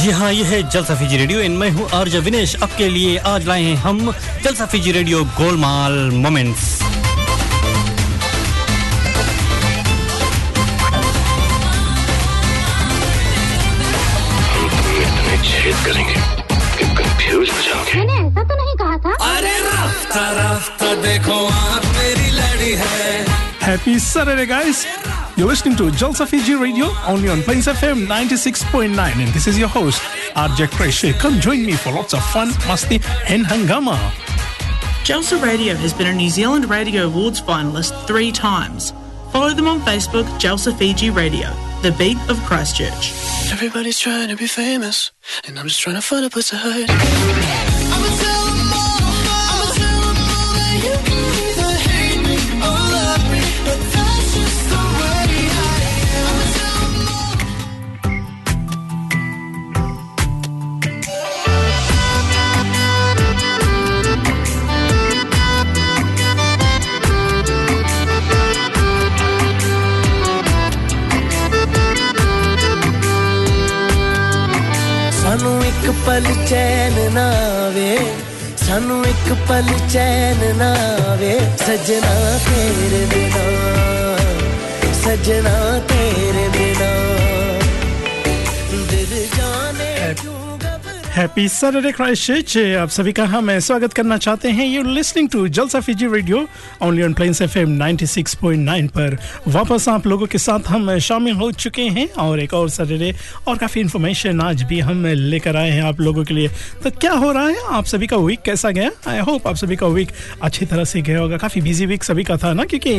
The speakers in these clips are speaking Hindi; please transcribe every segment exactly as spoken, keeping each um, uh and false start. जी हाँ, ये है जलसा फीजी रेडियो, इन मैं हूँ आरजे विनेश। आपके लिए आज लाए हैं हम जलसा फीजी रेडियो गोलमाल मोमेंट्स। करेंगे कि कंफ्यूज हो जाओगे। मैंने ऐसा तो नहीं कहा था। अरे राफ्ता राफ्ता देखो आप मेरी लड़ी है। Happy Saturday, guys. You're listening to Jalsa Fiji Radio, only on Plains F M ninety-six point nine, and this is your host, R J J B G. Come join me for lots of fun, masti and hangama. Jalsa Radio has been a New Zealand Radio Awards finalist three times. Follow them on Facebook, Jalsa Fiji Radio, the beat of Christchurch. Everybody's trying to be famous, and I'm just trying to find a place to hide. पल चैन ना आवे, सानू एक पल चैन ना आवे, सजना तेरे बिना, सजना तेरे बिना, दिल जाने क्यों घबराए। हैप्पी सैटरडे क्राइस्टचर्च, आप सभी का हम स्वागत करना चाहते हैं। You listening to Jalsa Fiji radio only on Plains FM ninety six point nine पर वापस आप लोगों के साथ हम शामिल हो चुके हैं और एक और सैटरडे और काफ़ी इन्फॉर्मेशन आज भी हम लेकर आए हैं आप लोगों के लिए। तो क्या हो रहा है, आप सभी का वीक कैसा गया? आई होप आप सभी का वीक अच्छी तरह से गया होगा। काफ़ी बिजी वीक सभी का था ना, क्योंकि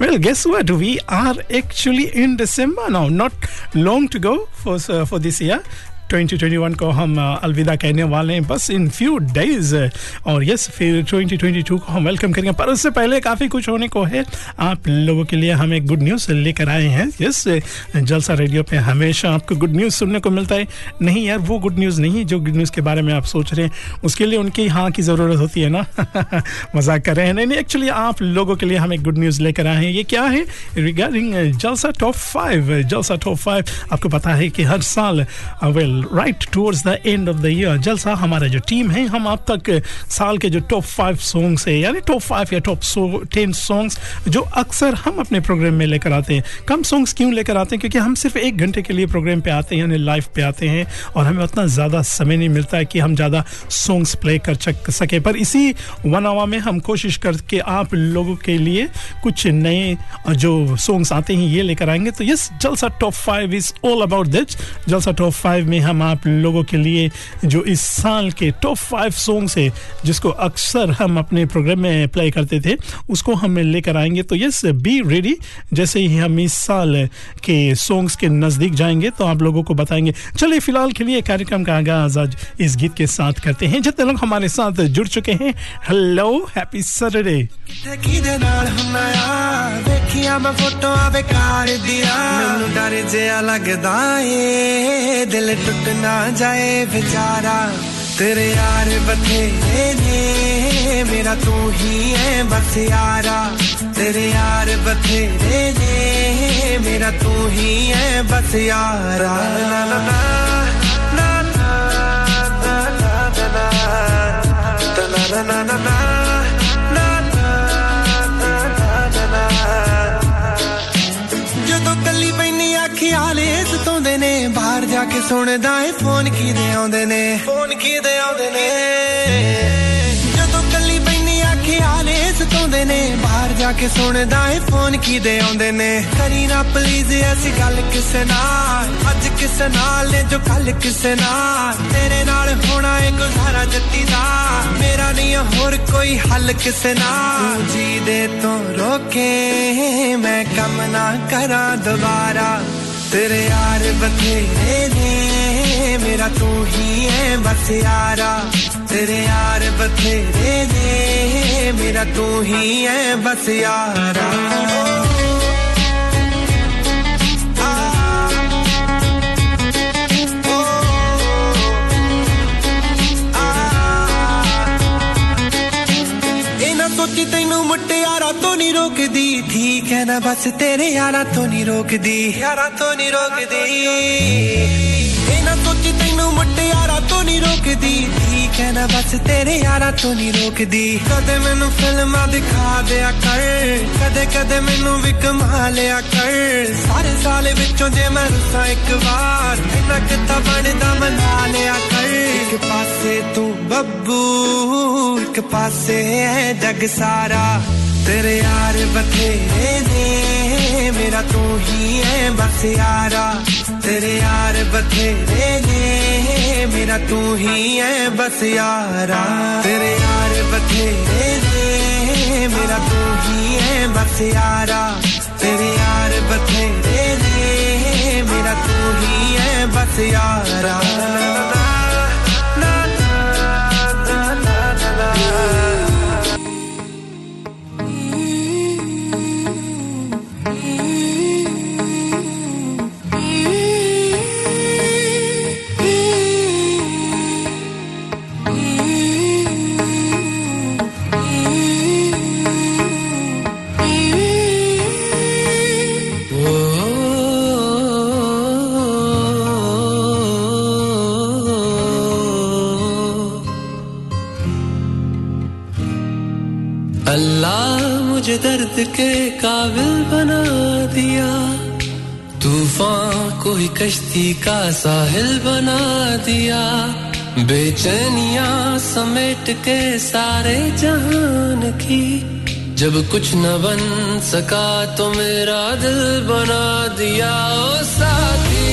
well guess what, we are actually in December now, not long to go for for this year twenty twenty one को हम अलविदा कहने वाले हैं बस इन फ्यू डेज, और यस फिर ट्वेंटी ट्वेंटी टू को हम वेलकम करेंगे। पर उससे पहले काफ़ी कुछ होने को है, आप लोगों के लिए हम एक गुड न्यूज़ लेकर आए हैं। यस, जलसा रेडियो पे हमेशा आपको गुड न्यूज़ सुनने को मिलता है। नहीं यार, वो गुड न्यूज़ नहीं जो गुड न्यूज़ के बारे में आप सोच रहे हैं, उसके लिए उनकी हाँ की ज़रूरत होती है ना। मजाक कर रहे हैं, नहीं नहीं एक्चुअली आप लोगों के लिए हम एक गुड न्यूज़ लेकर आए हैं। ये क्या है? Regarding Jalsa top five. Jalsa top five आपको पता है कि हर साल well right towards the end of the year Jalsa हमारा जो टीम है, हम आप तक साल के जो टॉप फाइव सॉन्ग्स है, यानी टॉप फाइव या टॉप टेन सॉन्ग्स जो अक्सर हम अपने प्रोग्राम में लेकर आते हैं। कम सॉन्ग्स क्यों लेकर आते हैं? क्योंकि हम सिर्फ एक घंटे के लिए प्रोग्राम पे आते हैं, यानी लाइव पे आते हैं, और हमें उतना ज़्यादा समय नहीं मिलता है कि हम ज़्यादा सॉन्ग्स प्ले कर सकें। पर इसी वन आवर में हम कोशिश करके आप लोगों के लिए कुछ नए जो सॉन्ग्स आते हैं ये लेकर आएंगे। तो yes, Jalsa top five is all about this. Jalsa top five में हम आप लोगों के लिए जो इस साल के टॉप फाइव सॉन्ग्स है जिसको अक्सर हम अपने प्रोग्राम में प्ले करते थे, उसको हम लेकर आएंगे। तो यस, बी रेडी, जैसे ही हम इस साल के सॉन्ग्स के नज़दीक जाएंगे तो आप लोगों को बताएंगे। चलिए फिलहाल के लिए कार्यक्रम का आगाज आज इस गीत के साथ करते हैं। जितने लोग हमारे साथ जुड़ चुके हैं, हेलो, हैप्पी सैटरडे। दिल टूट ना जाए बेचारा, तेरे यार बथेरे ने, मेरा तू ही है बस यारा, तेरे यार बथेरे ने, मेरा तू ही है बस यारा। ना ना ना ना ना ना ना ना ना ना ना बाहर जाके सुनदा है फोन की दे आउंदे ने, फोन की दे आउंदे ने, जदों कली पैनी आखे आले सतोंदे ने, बाहर जाके सुनदा है फोन की दे आउंदे ने। करी ना प्लीज ऐसी गल किसे नाल, अज किसे नाल ने जो कल किसे नाल, तेरे नाल होना है गुजारा जत्ती दा, मेरा नहीं होर कोई हल किसे नाल। जी दे तो रोके मैं कम ना करा दोबारा, तेरे यार बथेरे ने, मेरा तू ही है बस यारा, तेरे यार बथेरे ने, मेरा तू ही है बस यारा। सोची तेनू मुट्टे यारा तो नहीं रोक दी थी, कहना बस तेरे यारा तो नहीं रोक दी, यारा तो नहीं रोक दी। कहना सोची तेनू मुट्टे यारा तो नहीं रोक दी थी, कहना बस तेरे यारा तो नहीं रोक दी। कदे मैनू फिल्मा दिखा दिया कर, कदे कदे मैनू भी कमा लिया कर। सारे साल विचों जे मैं रुसा एक बार, इन्ना किता बनदा मना लिया कर। एक पासे तू बब्बू एक पासे है जग सारा, तेरे यार बथेरे ने, मेरा तू ही है बस यारा, तेरे यार बथेरे ने, मेरा तू ही है बस यारा, तेरे यार बथेरे ने, मेरा तू ही है बस यारा, तेरे यार बथेरे ने, मेरा तू ही है बस यारा। मुझे दर्द के काबिल बना दिया, तूफान को ही कश्ती का साहिल बना दिया। बेचैनियां समेट के सारे जहान की, जब कुछ न बन सका तो मेरा दिल बना दिया। ओ साथी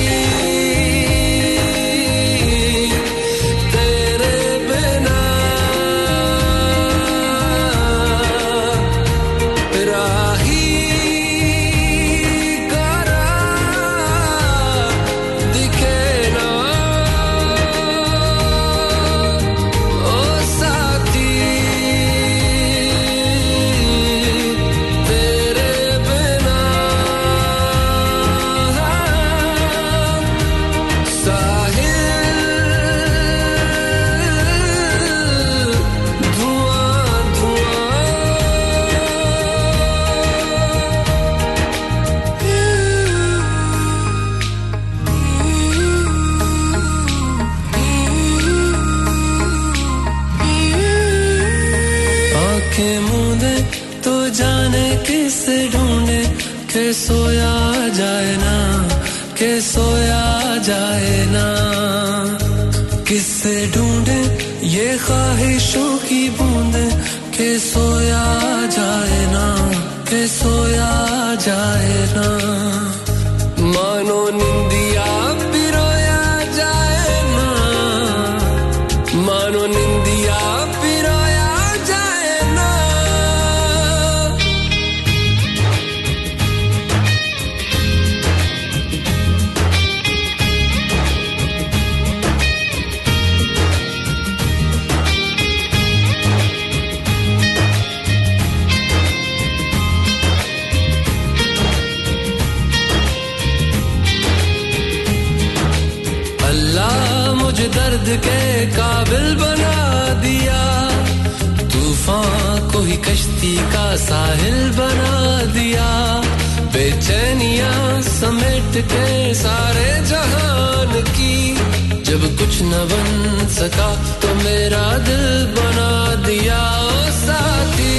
सोया जाए ना, के सोया जाए ना, किससे ढूंढे ये ख्वाहिशों की बूंदे, के सोया जाए ना, के सोया जाए ना। मानो निंदिया भी रोया जाए ना, मानो निंदिया भी रोया जाए ना। दर्द के काबिल बना दिया, तूफान को ही कश्ती का साहिल बना दिया। बेचैनियां समेट के सारे जहान की, जब कुछ न बन सका तो मेरा दिल बना दिया। ओ साथी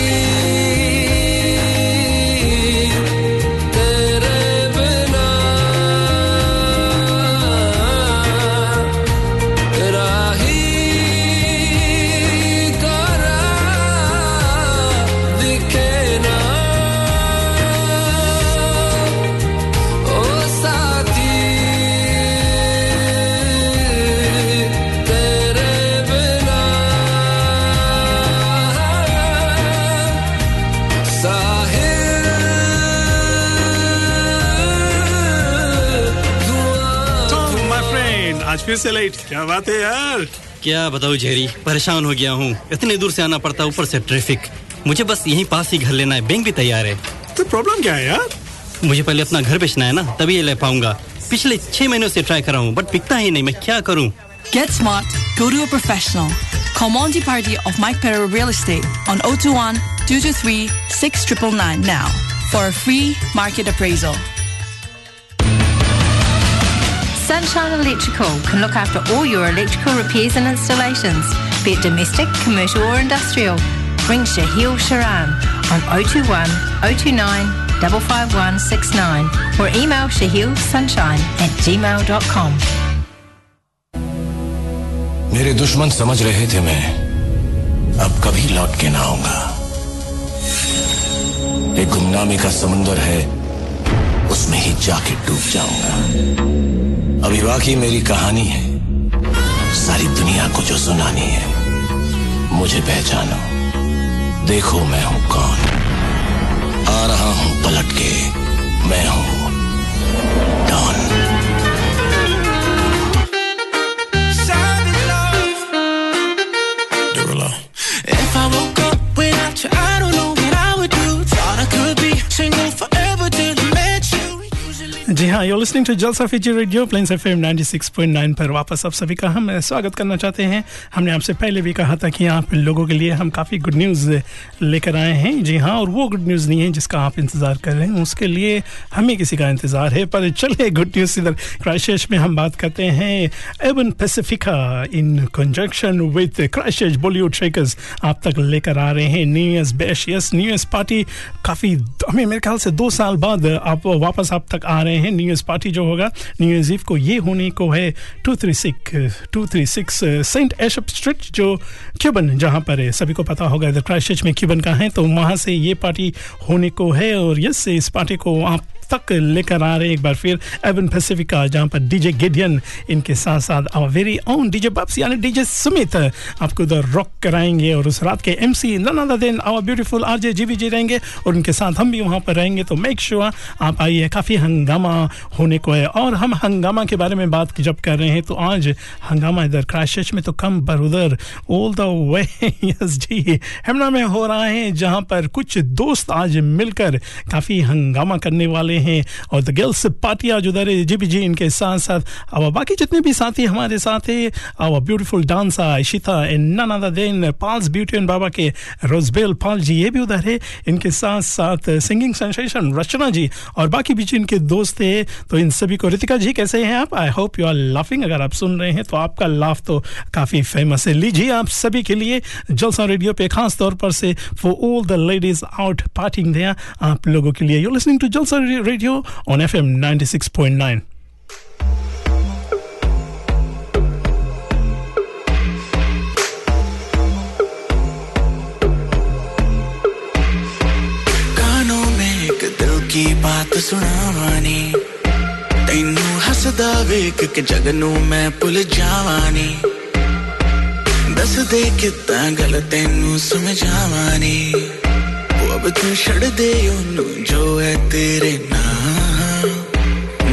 आज फिर से लेट, क्या बात है यार। क्या बताऊँ झेरी, परेशान हो गया हूँ। इतने दूर से आना पड़ता, ऊपर से ट्रैफिक। मुझे बस यहीं पास ही घर लेना है, बैंक भी तैयार है। तो प्रॉब्लम क्या है यार? मुझे पहले अपना घर बेचना है ना, तभी ये ले पाऊंगा। पिछले छह महीनों से ट्राई कर रहा हूँ बट बिकता ही नहीं, मैं क्या करूँ? Get smart, go to a professional. Call Monty Party of Mike Pero Real Estate on zero two one two two three six nine nine nine now for a free market appraisal. Sunshine Electrical can look after all your electrical repairs and installations, be it domestic, commercial or industrial. Ring Shaheel Sharan on zero two one zero two nine five five one six nine or email shaheelsunshine at gmail dot com. मेरे दुश्मन समझ रहे थे मैं अब कभी लौट के ना आऊंगा। एक गुमनामी का समुंदर है, उसमें ही जाके डूब जाऊंगा। अभी बाकी मेरी कहानी है, सारी दुनिया को जो सुनानी है। मुझे पहचानो, देखो मैं हूं कौन। आ रहा हूं पलट के, मैं हूं don. If I woke up without you, I don't know what I would do. Thought I could be single forever till I met you. Usually... जी हाँ, you're listening to Jalsa Fiji Radio, Plains F M ninety six point nine पर वापस आप सभी का हम स्वागत करना चाहते हैं। हमने आपसे पहले भी कहा था कि आप लोगों के लिए हम काफ़ी गुड न्यूज़ लेकर आए हैं। जी हाँ, और वो गुड न्यूज़ नहीं है जिसका आप इंतज़ार कर रहे हैं, उसके लिए हमें किसी का इंतज़ार है। पर चले गुड न्यूज़ इधर क्राइस्टचर्च में हम बात करते हैं। Urban Pacifica in conjunction with Christchurch Bollywood shakers आप तक लेकर आ रहे हैं new years bash. Yes, new years party काफ़ी हमें मेरे ख्याल से दो साल बाद आप वापस आप तक आ रहे हैं। न्यू ईयर पार्टी जो होगा न्यू ईयर ईव को, ये होने को है two three six Saint Asaph Street जो क्यूबन, जहां पर है सभी को पता होगा क्राइस्टचर्च में क्यूबन का है, तो वहां से ये पार्टी होने को है। और यस, इस पार्टी को आप तक लेकर आ रहे हैं एक बार फिर अर्बन पैसिफिका, जहां पर डीजे गिडियन इनके साथ साथ our very own DJ Bubs यानी डीजे सुमित आपको उधर रॉक कराएंगे। और उस रात के MC none other than our beautiful RJ JBG रहेंगे और उनके साथ हम भी वहां पर रहेंगे। तो मेक श्योर आप आइए, काफ़ी हंगामा होने को है। और हम हंगामा के बारे में बात जब कर रहे हैं तो आज हंगामा इधर क्राइस्टचर्च में तो कम पर उधर ऑल द वे यस जी हेमना में हो रहा है, जहाँ पर कुछ दोस्त आज मिलकर काफ़ी हंगामा करने वाले हैं। और द गर्ल्स पार्टी आज उधर जेबीजी इनके साथ साथ अब बाकी जितने भी साथी हमारे साथ है, our beautiful dancer Ishita and none other than Pal's beauty and बाबा के रोजबेल पाल जी, ये भी उधर है। इनके साथ साथ सिंगिंग सेंसेशन रचना जी और बाकी भी इनके दोस्त है। तो इन सभी को, रितिका जी कैसे हैं आप? I hope you are laughing. अगर आप सुन रहे हैं तो आपका लाफ तो काफ़ी फेमस है। लीजिए आप सभी के लिए जलसा रेडियो पे खास तौर पर से for all the ladies out partying दिया आप लोगों के लिए। You are listening to Jalsa Radio on F M ninety six point nine. कानों में एक दिल की बात सुनावानी, तैनू हसदा वेख के जगनू मैं भुल जावानी, दस दे कितना गल तैनू समझावानी, अब तू छड़ दे उन्नू जो है तेरे नाम,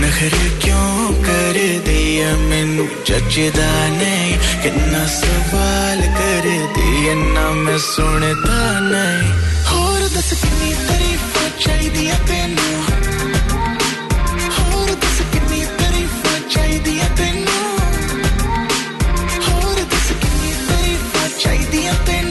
नखरे क्यों कर दिया मैनू जचदा नहीं, कितना सवाल कर दिया ना मैं सुनदा नहीं, होर दस कितनी तारीफ चाहिदी है तैनू, होर दस कितनी तारीफ चाहिदी है तैनू, होर दस कितनी तारीफ चाहिदी है तैनू।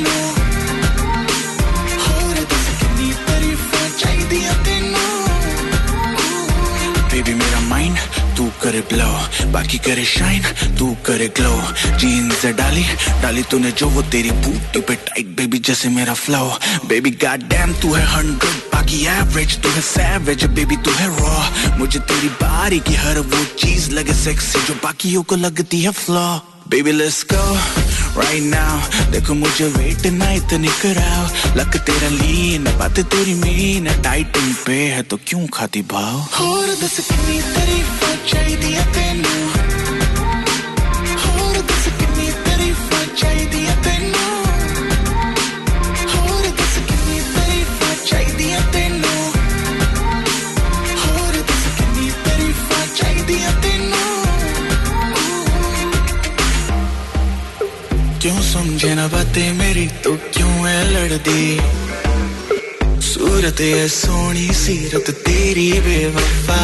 Baby मेरा माइंड तू करे ब्लो, बाकी करे शाइन तू करे ग्लो, जीन्स डाली डाली तूने जो वो तेरी बूटी पे टाइट, बेबी जैसे मेरा फ्लो, बेबी गॉड डैम तू है हंड्रेड बाकी एवरेज, तू है सैवेज बेबी तू है रॉ, मुझे तेरी बारी की हर वो चीज लगे सेक्सी जो बाकियों को लगती है flaw. Baby let's go right now, देखो मुझे वेट ना इतनी कराओ, लक तेरा लीन बातें तेरी मीन, टाइटन पे है तो क्यों खाती भाव, और दस कितनी तारीफ चाहिदी है तैनू, और दस कितनी तारीफ चाहिदी है तैनू, और दस कितनी तारीफ चाहिदी है तैनू, और दस कितनी तारीफ चाहिदी है तैनू। क्यों समझे ना बातें मेरी तो क्यों है लड़ती, सूरत है सोनी सीरत तेरी बेवफा,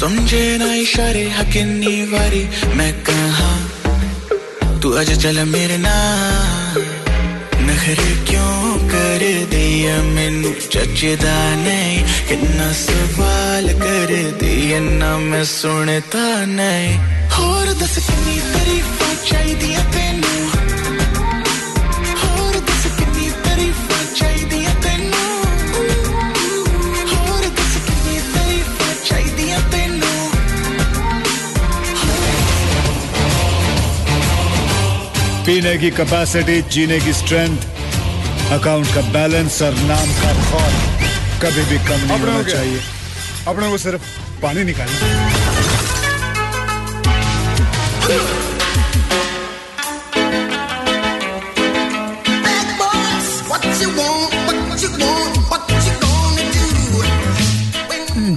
समझे ना इशारे हकीनी वारी मैं कहाँ, तू आज चल मेरे नाल, नखरे क्यों कर दिया मैनू चचदा नहीं, कितना सवाल कर दिया ना मैं सुनता नहीं, होर दस कितनी तारीफां चाहिदियां तैनू, होर दस कितनी तारीफां चाहिदियां तैनू, होर दस कितनी तारीफां चाहिदियां तैनू। पीने की कैपेसिटी, जीने की स्ट्रेंथ, अकाउंट का बैलेंस और नाम का खौफ कभी भी कम नहीं होना चाहिए। अपने को सिर्फ पानी निकालना।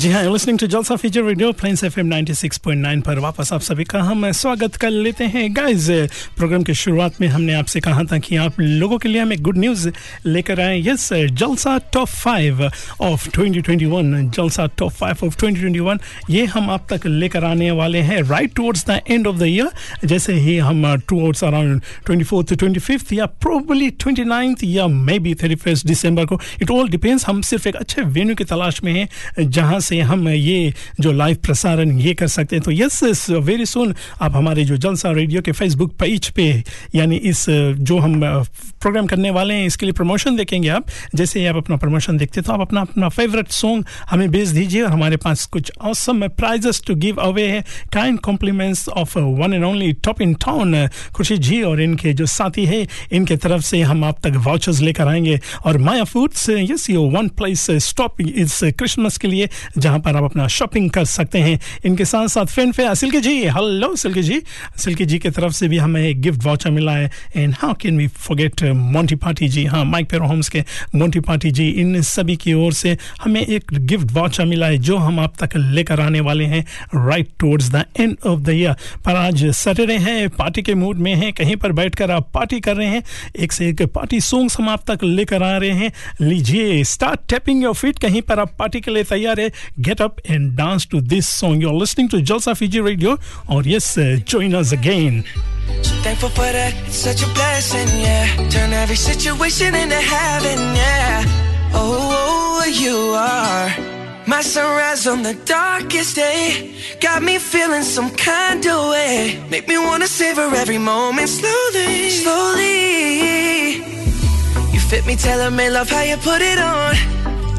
जी हाँ, listening to Jalsa Fiji radio Plains FM ninety six point nine पर वापस आप सभी का हम स्वागत कर लेते हैं। गाइस, प्रोग्राम की शुरुआत में हमने आपसे कहा था कि आप लोगों के लिए हम एक गुड न्यूज़ लेकर आए। Yes, Jalsa top five of twenty twenty one, Jalsa top five of twenty twenty one ये हम आप तक लेकर आने वाले हैं right towards the end of the year. जैसे ही हम towards around twenty fourth twenty fifth या प्रोबली ट्वेंटी नाइन्थ या मे बी थर्टी फर्स्ट दिसंबर को, इट ऑल डिपेंड्स, हम सिर्फ एक अच्छे वेन्यू की तलाश में हैं जहाँ से हम ये जो लाइव प्रसारण ये कर सकते हैं। तो यस, वेरी सुन आप हमारे जो जलसा रेडियो के फेसबुक पेज पे, यानी इस जो हम प्रोग्राम करने वाले हैं इसके लिए प्रमोशन देखेंगे। आप जैसे ही आप अपना प्रमोशन देखते तो आप अपना अपना फेवरेट सॉन्ग हमें भेज दीजिए। और हमारे पास कुछ awesome prizes to give away है, kind compliments of one and only top in town Khushi जी और इनके जो साथी है, इनके तरफ से हम आप तक वाउचर्स लेकर आएंगे। और Maya foods, yes, your one place stop इस क्रिसमस के लिए जहाँ पर आप अपना शॉपिंग कर सकते हैं। इनके साथ साथ फैन फेयर सिल्की जी, हेलो सिल्की जी, सिल्की जी के तरफ से भी हमें एक गिफ्ट वाउचर मिला है। And how can we forget Monty party जी, हाँ, माइक पेरो होम्स के मोंटी पार्टी जी, इन सभी की ओर से हमें एक गिफ्ट वाउचर मिला है जो हम आप तक लेकर आने वाले हैं right towards the end of the year. पर आज सैटरडे है, पार्टी के मूड में है, कहीं पर बैठ कर आप पार्टी कर रहे हैं, एक से एक पार्टी सॉन्ग्स हम आप तक लेकर आ रहे हैं। लीजिए, स्टार्ट टैपिंग योर फीट, कहीं पर आप पार्टी के लिए तैयार है, get up and dance to this song. You're listening to Jalsa Fiji Radio or yes, uh, join us again. So thankful for that, it's such a blessing, yeah. Turn every situation into heaven, yeah. Oh, oh, you are my sunrise on the darkest day. Got me feeling some kind of way. Make me wanna savor every moment slowly, slowly. You fit me, tell me love how you put it on.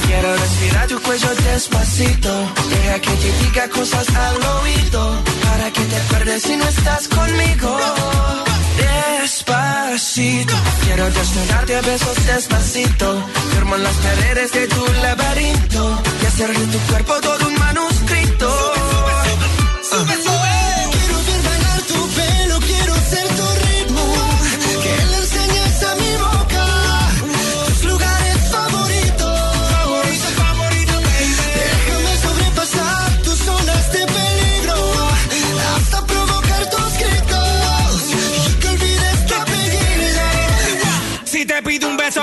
quiero respirar tu cuello despacito. Deja que te diga cosas al oído, para que te acuerdes si no estás conmigo. Despacito, quiero desnudarte a besos despacito. Firmo las paredes de tu laberinto y hacer de tu cuerpo todo un manuscrito. Sube, sube, sube, sube.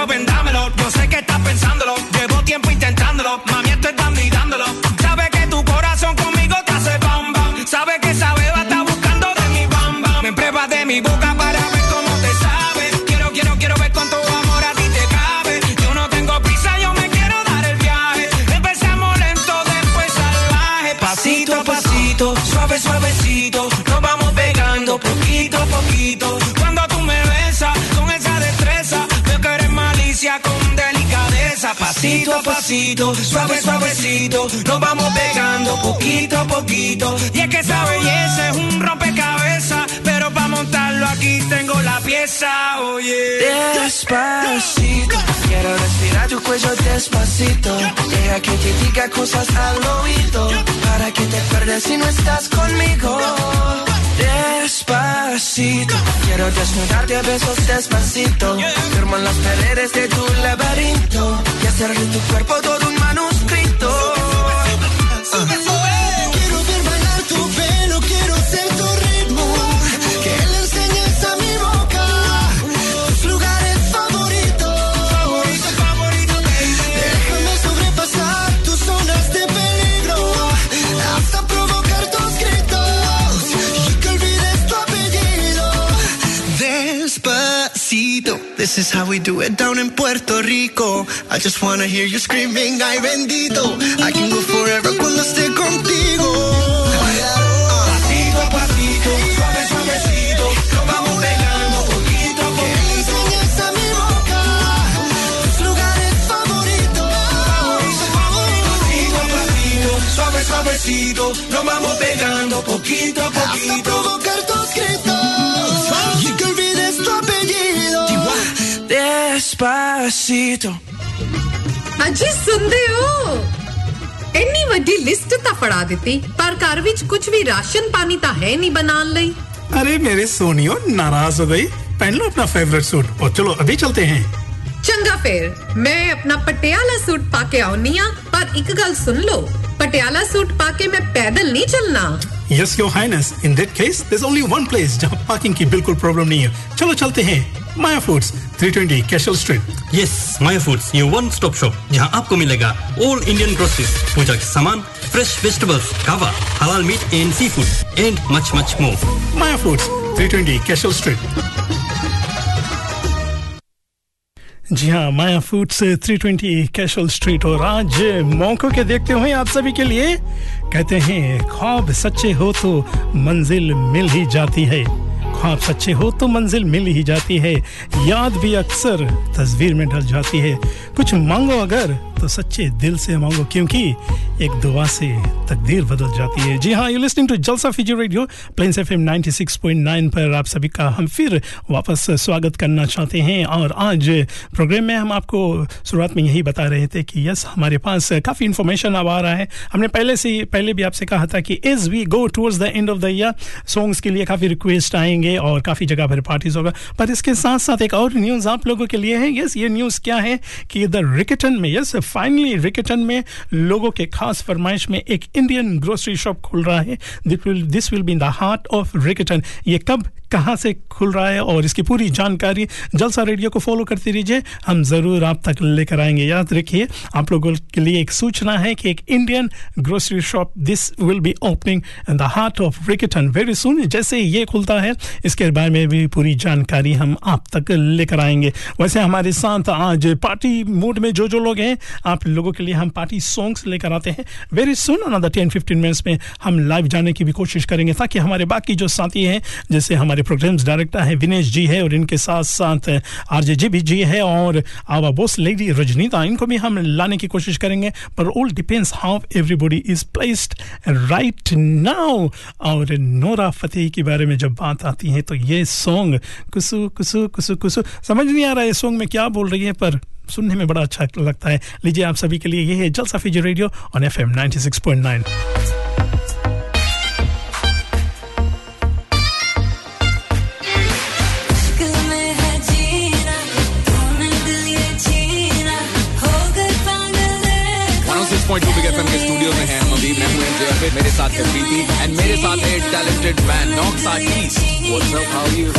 Vendámelo, yo sé que estás pensándolo, llevo tiempo intentándolo, mami, esto es dando y dándolo. Sabe que tu corazón conmigo te hace bam bam, sabe que esa beba está buscando de mi bam bam. Me prueba de mi boca para ver cómo te sabe. Quiero, quiero, quiero ver cuánto amor a ti te cabe. Yo no tengo prisa, yo me quiero dar el viaje. Empezamos lento, después salvaje. Pasito a pasito, suave, suavecito, nos vamos pegando poquito a poquito. Cuando tú me besas con esa destreza, con delicadeza, pasito a pasito, suave, suavecito, nos vamos pegando poquito a poquito. Y es que esa belleza es un rompecabezas, pero para montarlo aquí tengo la despacito. Quiero respirar tu cuello despacito. Deja que te diga cosas al oído, para que te pierdas si no estás conmigo. Despacito. Quiero desnudarte a besos despacito. Firmo en las paredes de tu laberinto y hacer de tu cuerpo todo un manuscrito. Uh. This is how we do it down in Puerto Rico. I just wanna hear you screaming, ay bendito. I can go forever cuando esté contigo. Pasito a pasito, suave suavecito, nos vamos pegando poquito a poquito. Que enseñes a mi boca tus lugares favoritos. Favorito, favorito. Pasito a pasito, suave suavecito, nos vamos pegando poquito a poquito. Hasta provocar tus gritos y que olvides tu apellido. Despacito. अजी सुनदे हो इन्नी वड्डी लिस्ट ता फड़ा दिती पर घर विच कुछ भी राशन पानी ता है नहीं बनान लई. अरे मेरे सोनियो नाराज हो गई, पहन लो अपना फेवरेट सूट और चलो अभी चलते हैं. चंगा फेर मैं अपना पटियाला सूट पाके आउनी हां, पर एक गल सुन लो, पटियाला सूट पाके मैं पैदल नहीं चलना. Yes, Your Highness. In that case, there's only one place जहाँ पार्किंग की बिल्कुल प्रॉब्लम नहीं है. चलो चलते हैं. Maya foods, three twenty Cashel Street. Yes, Maya foods, ये वन स्टॉप शॉप जहाँ आपको मिलेगा ऑल इंडियन ग्रोसरीज, पूजा के सामान, फ्रेश वेजिटेबल्स, कावा, हलाल meat and seafood and much much more. Maya foods, three twenty Cashel Street. जी हाँ, Maya foods three twenty Cashel Street. और आज मौकों के देखते हुए आप सभी के लिए कहते हैं, ख्वाब सच्चे हो तो मंजिल मिल ही जाती है. ख्वाब सच्चे हो तो मंजिल मिल ही जाती है, याद भी अक्सर तस्वीर में ढल जाती है. कुछ मांगो अगर तो सच्चे दिल से मांगो, क्योंकि एक दुआ से तकदीर बदल जाती है. जी हाँ, you listening to Jalsa Fiji radio Plains FM ninety six point nine पर आप सभी का हम फिर वापस स्वागत करना चाहते हैं. और आज प्रोग्राम में हम आपको शुरुआत में यही बता रहे थे कि यस, हमारे पास काफ़ी इन्फॉर्मेशन अब आ रहा है. हमने पहले से पहले भी आपसे कहा था कि as we go towards the end of the year songs के लिए काफ़ी रिक्वेस्ट आएंगे और काफ़ी जगह पर पार्टीज होगा. पर इसके साथ साथ एक और न्यूज़ आप लोगों के लिए है. यस, ये न्यूज़ क्या है कि द रिकटन में, यस फाइनली रिकटन में लोगों के खास फरमाइश में एक इंडियन ग्रोसरी शॉप खुल रहा है. This will be in the heart of Riccarton. ये कब, कहाँ से खुल रहा है और इसकी पूरी जानकारी जलसा रेडियो को फॉलो करते रहिए, हम ज़रूर आप तक लेकर आएंगे. याद रखिए, आप लोगों के लिए एक सूचना है कि एक Indian grocery shop this will be opening in the heart of Riccarton very soon. जैसे ये खुलता है इसके बारे में भी पूरी जानकारी हम आप तक लेकर आएंगे. वैसे हमारे साथ आज पार्टी मूड में जो जो लोग हैं, आप लोगों के लिए हम पार्टी सॉन्ग्स लेकर आते हैं very soon. Another ten fifteen minutes में हम लाइव जाने की भी कोशिश करेंगे ताकि हमारे बाकी जो साथी हैं, जैसे हमारे प्रोग्राम्स डायरेक्टर है विनेश जी है और इनके साथ साथ आरजे जेबीजी है और आवा बॉस लेडी रजनीता, इनको भी हम लाने की कोशिश करेंगे. पर all depends how everybody is placed right now. और नोरा फतेही के बारे में जब बात आती है तो ये सॉन्ग कुसु कुसु कुसु कुसु, समझ नहीं आ रहा है सॉन्ग में क्या बोल रही है, पर सुनने में बड़ा अच्छा लगता है. लीजिए आप सभी के लिए ये है Jalsa Fiji radio on FM ninety six point nine. Studio में हैं हम अभी. मैं हूं एमजे अफे, मेरे साथ है प्रीति एंड मेरे साथ है talented man Knox artist. What's up, how are you?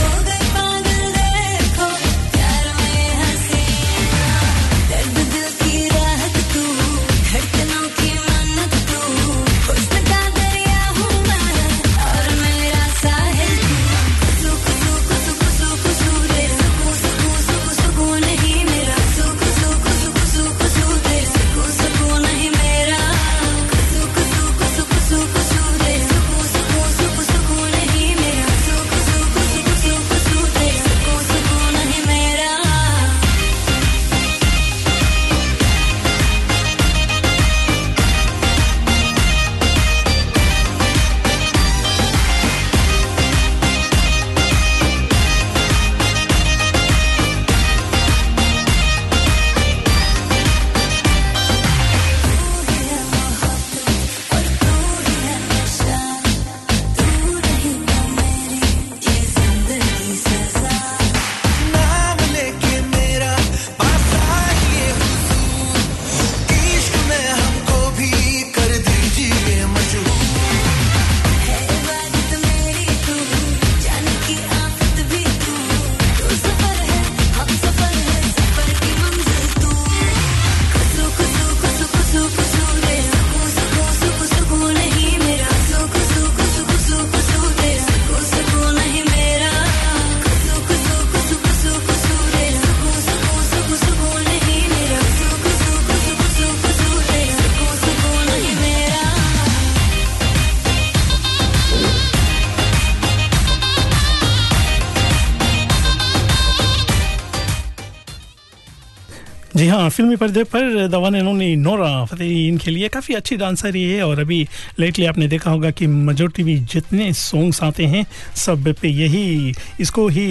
जी हाँ, फिल्मी पर्दे पर दवान इन्होंने नोरा फतेही इनके लिए काफ़ी अच्छी डांसर ही है, और अभी लेटली आपने देखा होगा कि मेजोरिटी भी जितने सॉन्ग्स आते हैं सब पे यही इसको ही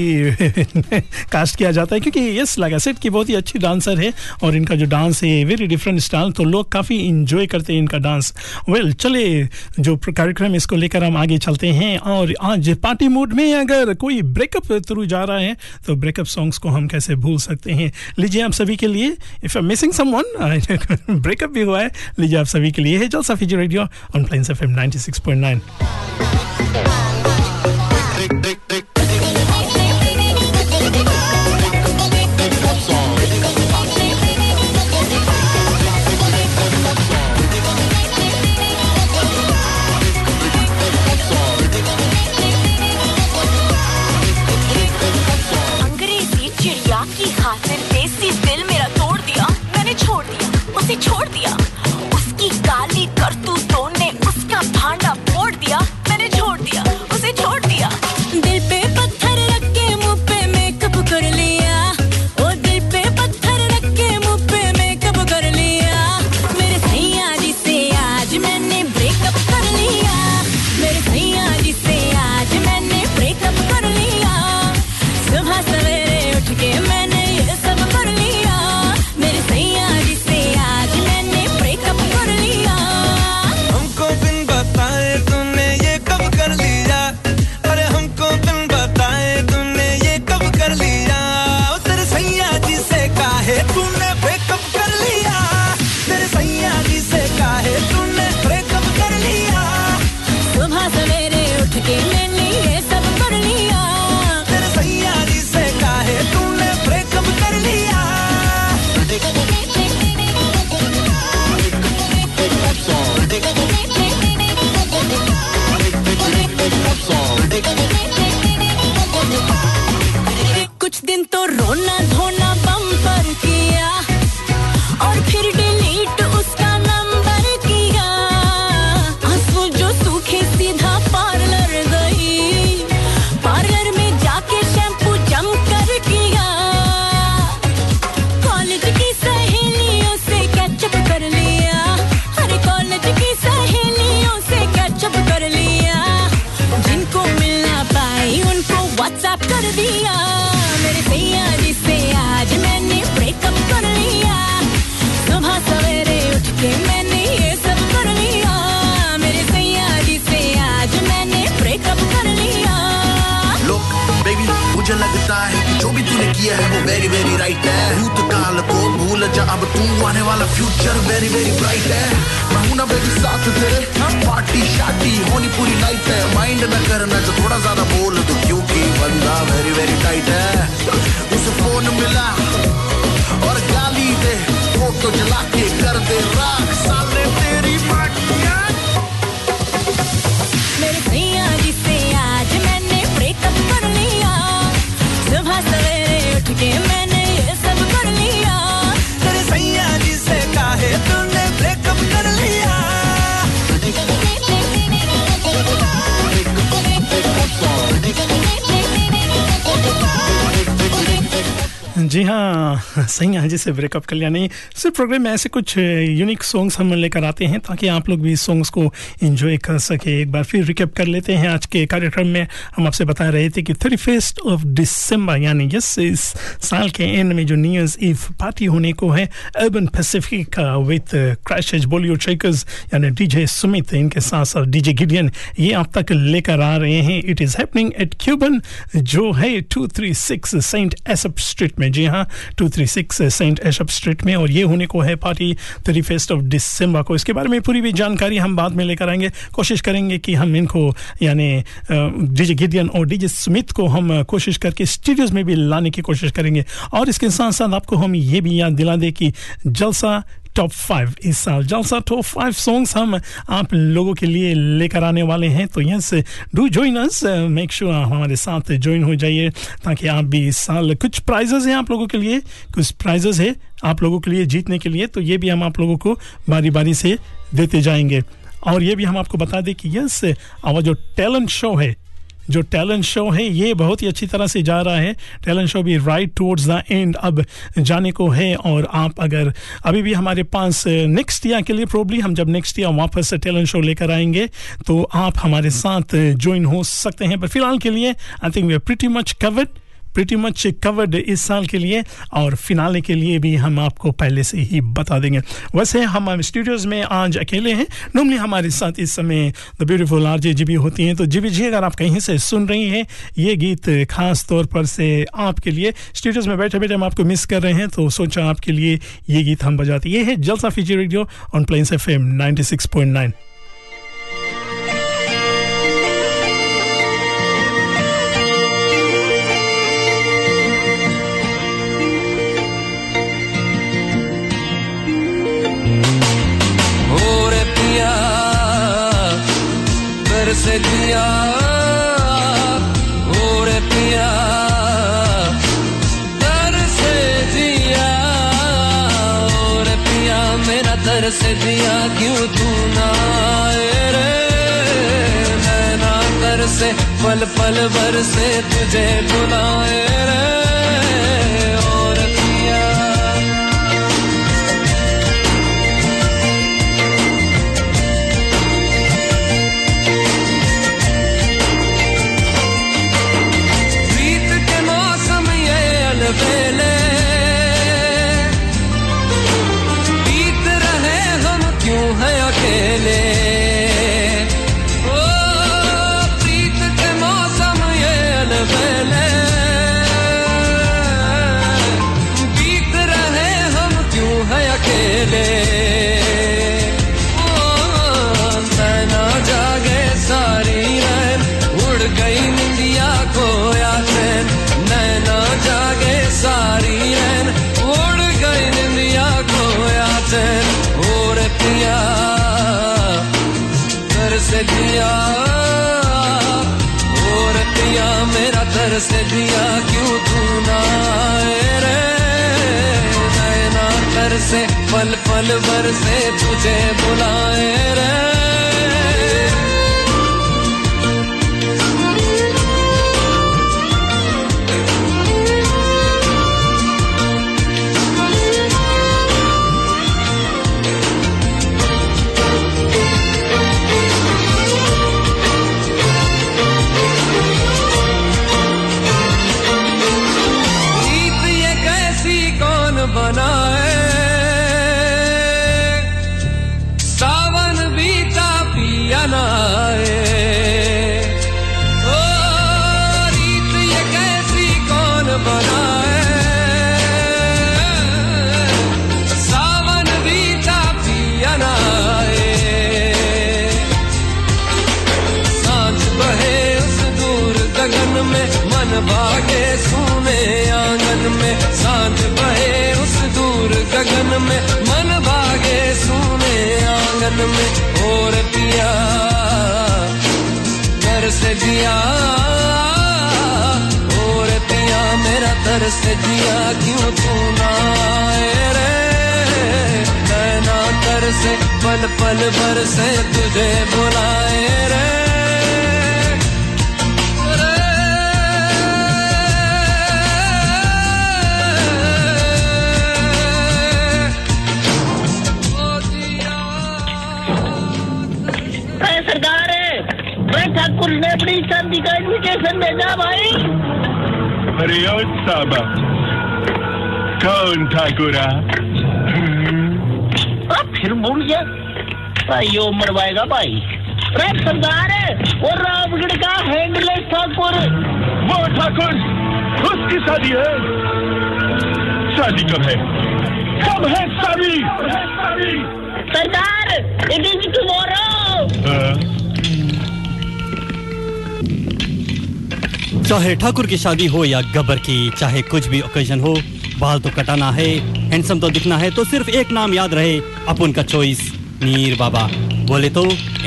कास्ट किया जाता है, क्योंकि यस लागासेट की बहुत ही अच्छी डांसर है और इनका जो डांस है वेरी डिफरेंट स्टाइल, तो लोग काफ़ी इंजॉय करते हैं इनका डांस। वेल चले जो कार्यक्रम इसको लेकर हम आगे चलते हैं, और आज पार्टी मूड में अगर कोई ब्रेकअप थ्रू जा रहा है तो ब्रेकअप सॉन्ग्स को हम कैसे भूल सकते हैं। लीजिए आप सभी के लिए, if I am missing someone, breakup भी हुआ है, लीजिए आप सभी के लिए है Jalsa Fiji radio on Plains FM ninety six point nine. छोड़ दिया उसकी काली करतूतों ने, उसका भांडा फोड़ दिया, मैंने छोड़ दिया उसे, छोड़ दिया। दिल पे पत्थर रख के मुँह पे मेकअप कर लिया, ओ दिल पे पत्थर रख के मुँह पे मेकअप कर लिया। मेरे सैया जी से आज मैंने ब्रेकअप कर लिया, मेरे सैया जी से आज मैंने ब्रेकअप कर लिया। सुबह सवेरे उठ के मैंने ये सब कर लिया, मेरे सैया जी से जी हाँ, सही है, जिसे ब्रेकअप कर लिया। नहीं सिर्फ प्रोग्राम में ऐसे कुछ यूनिक सॉन्ग्स हम लेकर आते हैं ताकि आप लोग भी सॉन्ग्स को एंजॉय कर सके। एक बार फिर रिकैप कर लेते हैं, आज के कार्यक्रम में हम आपसे बता रहे थे कि थर्टी फर्स्ट ऑफ दिसंबर यानी यस इस साल के एंड में जो न्यू ईयर्स ईव पार्टी होने को है Urban Pacifica with crashes Bollywood Shakers यानी डीजे सुमित, इनके साथ साथ डीजे गिडियन, ये आप तक लेकर आ रहे हैं। It is happening at Cuban जो है two three six Saint Asaph Street में। जी हाँ, two three six Saint Asaph Street में, और ये होने को है party thirty first of December को। इसके बारे में पूरी भी जानकारी हम बाद में लेकर आएंगे, कोशिश करेंगे कि हम इनको यानी डीजे गिडियन और डीजे स्मिथ को हम कोशिश करके स्टूडियोज में भी लाने की कोशिश करेंगे। और इसके साथ साथ आपको हम ये भी याद दिला दें कि जलसा टॉप फाइव इस साल, जलसा टॉप फाइव सॉन्ग्स हम आप लोगों के लिए लेकर आने वाले हैं। तो yes do join us, make sure हमारे साथ ज्वाइन हो जाइए ताकि आप भी इस साल, कुछ प्राइजेस हैं आप लोगों के लिए, कुछ प्राइजेस है आप लोगों के लिए जीतने के लिए, तो ये भी हम आप लोगों को बारी बारी से देते जाएंगे। और ये भी हम आपको बता दें कि यस आवा जो टैलेंट शो है जो टैलेंट शो है ये बहुत ही अच्छी तरह से जा रहा है, टैलेंट शो भी राइट टुवर्ड्स द एंड अब जाने को है। और आप अगर अभी भी हमारे पास नेक्स्ट ईयर के लिए प्रॉब्ली हम जब नेक्स्ट ईयर वापस टैलेंट शो लेकर आएंगे तो आप हमारे साथ ज्वाइन हो सकते हैं, पर फिलहाल के लिए I think we are pretty much covered pretty much covered इस साल के लिए, और फिनाले के लिए भी हम आपको पहले से ही बता देंगे। वैसे हम स्टूडियोज़ में आज अकेले हैं, नॉर्मली हमारे साथ इस समय द ब्यूटीफुल आरजे जीबी होती हैं। तो जीबी जी अगर आप कहीं से सुन रही हैं ये गीत खास तौर पर से आपके लिए, स्टूडियोज़ में बैठे बैठे हम आपको मिस कर रहे हैं तो सोचा आपके लिए ये गीत हम बजाते। ये है Jalsa Fiji radio on Plains FM ninety six point nine. से दिया ओरे पिया दर से दिया ओरे पिया मेरा दर से दिया क्यों तू ना आए रे नैना दर से पल पल भर से तुझे बुलाए रे ओरे पिया। दर से दिया क्यों तू ना आए रे नैना दर से पल पल भर से तुझे बुलाए रे। ये मरवाएगा भाई अरे सरदार है वो रामगढ़ का हैंडलेस ठाकुर, वो ठाकुर उसकी शादी है। शादी कब है? कब है शादी? सरदार इट इज टुमारो। चाहे ठाकुर की शादी हो या गब्बर की, चाहे कुछ भी ओकेजन हो, बाल तो कटाना है, हैंडसम तो दिखना है, तो सिर्फ एक नाम याद रहे, अपन का चॉइस नीर बाबा, बोले तो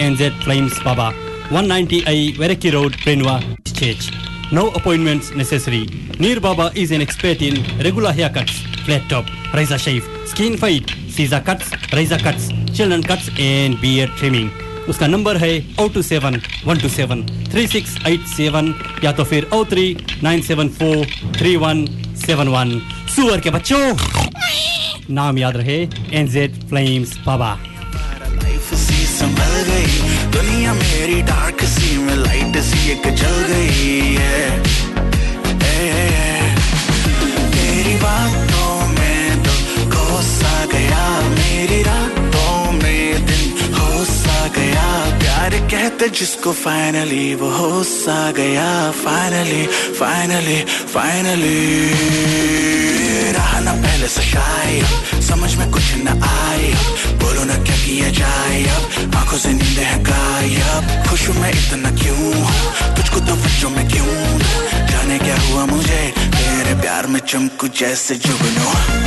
NZ flames Baba, one ninety eight Wairakei road, प्रेनवा, Christchurch. No appointments necessary. Nir Baba is an expert in regular haircuts, flat top, razor shave, skin fade, scissor cuts, razor cuts, children cuts and beard trimming. उसका नंबर है O two seven one two seven three six eight seven, या तो फिर O three nine seven four three one seven one. सुअर के बच्चों, नाम याद रहे, एनजेड फ्लेम्स। बाबा दुनिया मेरी डार्क सी में लाइट सी एक जल गई है, तेरी बातों में तो खोसा गया, मेरी रातों में दिन हो सा गया, प्यार कहते जिसको फाइनली वो हो सा गया, फाइनली फाइनली फाइनली। रहा ना पहले से शायद, समझ में कुछ न आए, बोलो ना क्या किया जाए अब, आंखों से नींदें हैं गायब, खुश हूँ मैं इतना क्यों, तुझको तो बच्चों में क्यों, जाने क्या हुआ मुझे तेरे प्यार में, चमकू जैसे जुगनू।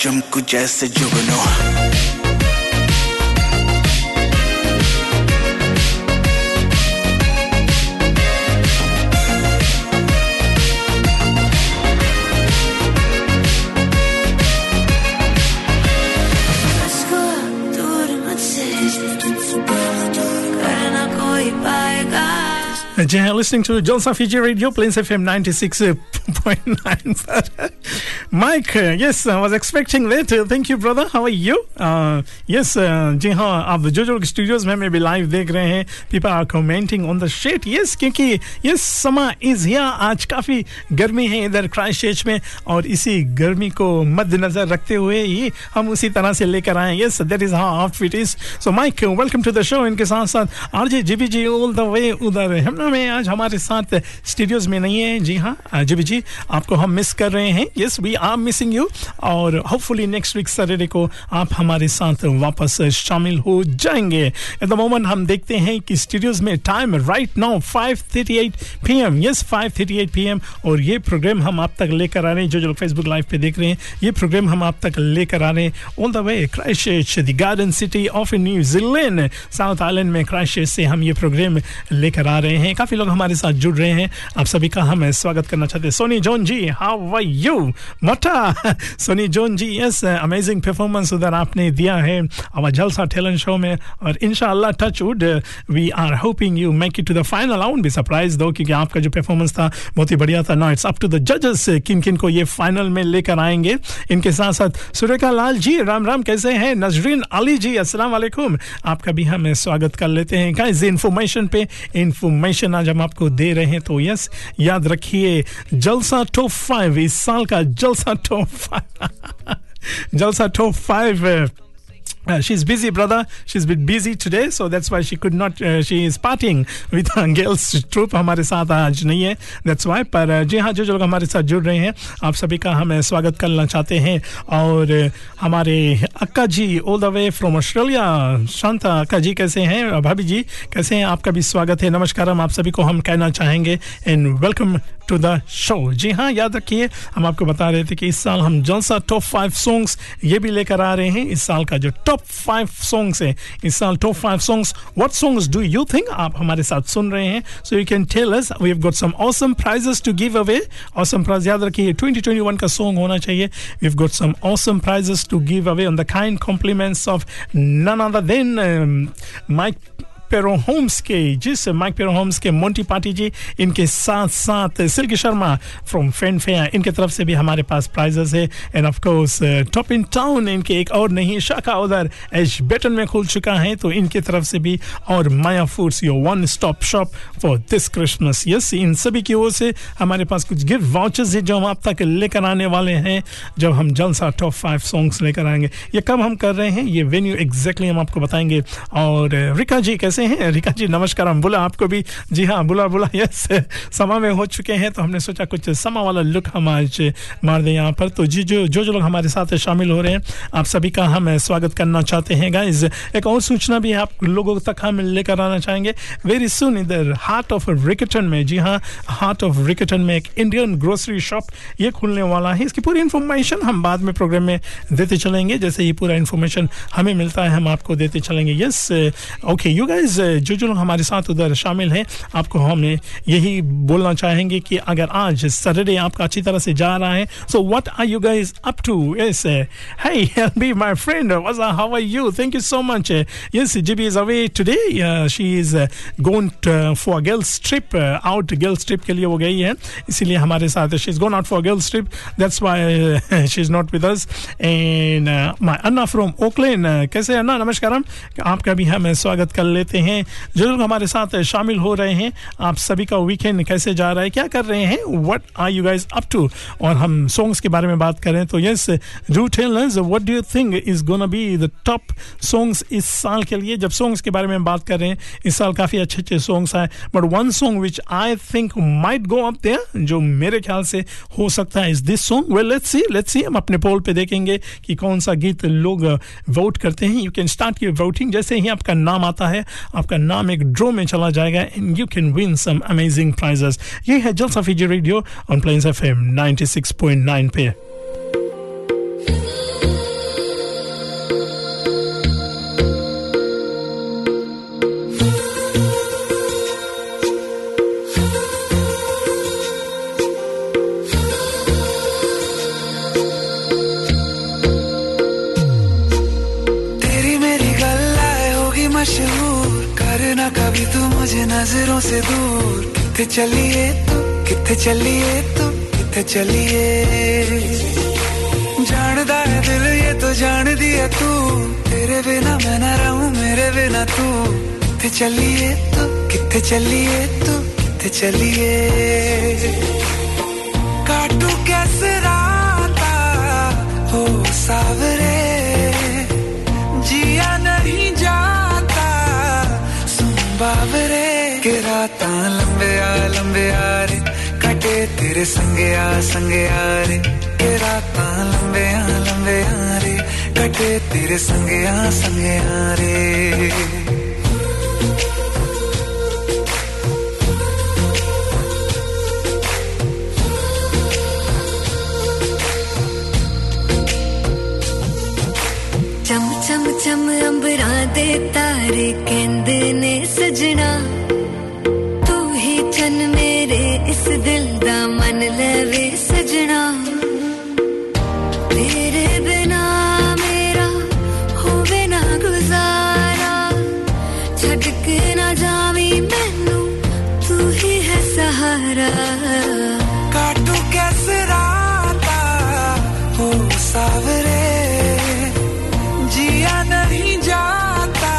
चमकू जैसे जुगनू। You're listening to Jalsa Fiji Radio, Plains F M ninety-six point nine. Mike, yes, I was expecting that. Thank you, brother. How are you? Uh, yes, uh, जी हाँ, आप जो जो स्टूडियोज में मैं भी लाइव देख रहे हैं, people are commenting on the shit. Yes, क्योंकि yes, summer is here. आज काफ़ी गर्मी है इधर क्राइस्टचर्च में, और इसी गर्मी को मद्देनजर रखते हुए ही हम उसी तरह से लेकर आए. Yes, that is how outfit is. So, Mike, welcome to the show. इनके साथ साथ RJ JBG all the way उधर है ना, मैं आज हमारे साथ स्टूडियोज में नहीं है. जी हाँ, जेबीजी, आपको हम मिस कर रहे हैं. Yes, we I'm missing you, और होपफुली नेक्स्ट वीक सैटरडे को आप हमारे साथ वापस शामिल हो जाएंगे. एट द मोमेंट हम देखते हैं कि स्टूडियोज में time right now five thirty eight P M. Yes, five thirty eight P M, और ये प्रोग्राम हम आप तक लेकर आ रहे हैं. जो जो लोग फेसबुक लाइव पे देख रहे हैं, ये प्रोग्राम हम आप तक लेकर आ रहे हैं all the way Christchurch, the garden city of New Zealand, South Island में क्राइस्टचर्च से हम ये प्रोग्राम लेकर आ रहे हैं. काफ़ी लोग हमारे साथ जुड़ रहे हैं, आप सभी का हम स्वागत करना चाहते हैं. Soni John ji, how are you Mata? Sonny John ji, yes, amazing performance उधर आपने दिया है आवर जलसा टैलेंट शो में, और इंशाल्लाह touch wood we are hoping you make it to the final. I would be surprise दो, क्योंकि आपका जो परफॉर्मेंस था बहुत ही बढ़िया था. Now it's up to the जजेस किन किन को ये फाइनल में लेकर आएंगे. इनके साथ साथ सुरेखा लाल जी, राम राम, कैसे हैं? नजरीन अली जी, अस्सलाम वालेकुम, आपका भी हम स्वागत कर लेते हैं. गाइस, इन्फॉर्मेशन पे इन्फॉर्मेशन आज हम आपको दे रहे हैं, तो यस, याद रखिए जलसा टॉप फाइव, इस साल का Jalsa top five, Jalsa top five. Uh, she's busy, brother. She's been busy today, so that's why she could not. Uh, she is partying with her girls troop. हमारे साथ आज नहीं है, that's why. पर uh, जी हाँ, जो जो लोग हमारे साथ जुड़ रहे हैं, आप सभी का हम स्वागत करना चाहते हैं. और uh, हमारे अक्का जी all the way from Australia, Shanta अक्का जी, कैसे हैं? भाभी जी, कैसे हैं? आपका भी स्वागत है. नमस्कार, हम आप सभी को हम कहना चाहेंगे and welcome to the show. जी हाँ, याद रखिए, हम आपको बता रहे थे कि इस साल हम जलसा टॉप फाइव सॉन्ग्स ये भी लेकर आ रहे हैं. इस साल का जो टॉप फाइव सॉन्ग्स हैं, इस साल top five songs, what songs do you think आप हमारे साथ सुन रहे हैं? So you can tell us. We have got some awesome prizes to give away. Awesome prize, याद रखिए, ट्वेंटी ट्वेंटी वन का सॉन्ग होना चाहिए. We have got some awesome prizes to give away on the kind compliments of none other than Mike Pero Homes के जिस माइक पेरो होम्स के मोंटी पार्टी जी, इनके साथ साथ silkie Sharma from fan fair, इनके तरफ से भी हमारे पास प्राइजेस है. And of course top in town, इनके एक और नहीं शाखा उधर एश बेटन में खुल चुका है, तो इनके तरफ से भी. और Maya Foods, your one stop shop for this Christmas. Yes, इन सभी की ओर से हमारे पास कुछ गिफ्ट वाउचर्स है जो हम आप तक लेकर आने वाले हैं, जब हम जलसा टॉप फाइव सॉन्ग्स लेकर आएंगे. ये कब हम कर रहे हैं, ये वेन्यू एग्जैक्टली हम आपको बताएंगे. और रिका जी कैसे हैं? रिका जी नमस्कार. हम बोला आपको भी, जी हाँ, बोला बोला यस, समा में हो चुके हैं तो हमने सोचा कुछ समा वाला लुक हम आज मार दें यहाँ पर. तो जी जो जो जो लोग हमारे साथ शामिल हो रहे हैं, आप सभी का हम स्वागत करना चाहते हैं. गाइज, एक और सूचना भी आप लोगों तक हम लेकर आना चाहेंगे वेरी सुन. इधर हार्ट ऑफ रिकटन में, जी हाँ, हार्ट ऑफ रिकटन में एक इंडियन ग्रोसरी शॉप ये खुलने वाला है. इसकी पूरी इन्फॉर्मेशन हम बाद में प्रोग्राम में देते चलेंगे, जैसे ये पूरा इन्फॉर्मेशन हमें मिलता है हम आपको देते चलेंगे. यस, ओके यू गाइज, जो जो लोग हमारे साथ उधर शामिल हैं, आपको हमने यही बोलना चाहेंगे कि अगर आज सैटरडे आपका अच्छी तरह से जा रहा है, so what are you guys up to. Yes, hey B my friend, how are you, thank you so much. Yes, GB is away today, she is going for girls trip out, girls trip के लिए वो गई है, इसीलिए हमारे साथ. She is going out for girls trip, that's why she is not with us. And my Anna from Auckland, कैसे अन्ना, नमस्कार. आपका भी हम स्वागत कर लेते हैं. जो लोग हमारे साथ शामिल हो रहे हैं, आप सभी का वीकेंड कैसे जा रहा है, क्या कर रहे हैं, what are you guys up to. और हम सॉन्ग्स के बारे में बात करें तो yes, do tell us what do you think is gonna be the top songs इस साल के लिए. जब सॉन्ग्स के बारे में बात कर रहे हैं, इस साल काफ़ी अच्छे अच्छे सॉन्ग्स आए, but one song which I think might go up there, जो मेरे ख्याल से हो सकता है, is this song. Well let's see, let's see, हम अपने पोल पे देखेंगे कि कौन सा गीत लोग वोट करते हैं. You can start your voting, जैसे ही आपका नाम आता है, आपका नाम एक ड्रॉ में चला जाएगा and you can win some amazing prizes. ये है Jalsa Fiji radio on Plains FM ninety six point nine पे. नजरों से दूर किथे चलिए तू, किथे चलिए तू, किथे चलिए. जानदा है दिल ये तो जान दिया तू, तेरे बिना मैं ना रहूं, मेरे बिना तू. किथे चलिए तू, किथे चलिए तू, किथे चलिए. काटू कैसे राता हो सावरे, जिया नहीं जाता सुन बावरे. के रात लंबे आ लंबे आरे कटे तेरे संगे आ संगे आरे. के रात लंबे आ लंबे आरे कटे तेरे संगे आ संगे आरे. चम चम चम अंबरा दे तारे केंद ने सजना, मेरे इस दिल दा मन लवे सजना. तेरे बिना मेरा होवे ना गुजारा, छड़ के ना जावी मैनू तू ही है सहारा. काटू कैसे राता हो सावरे, जिया नहीं जाता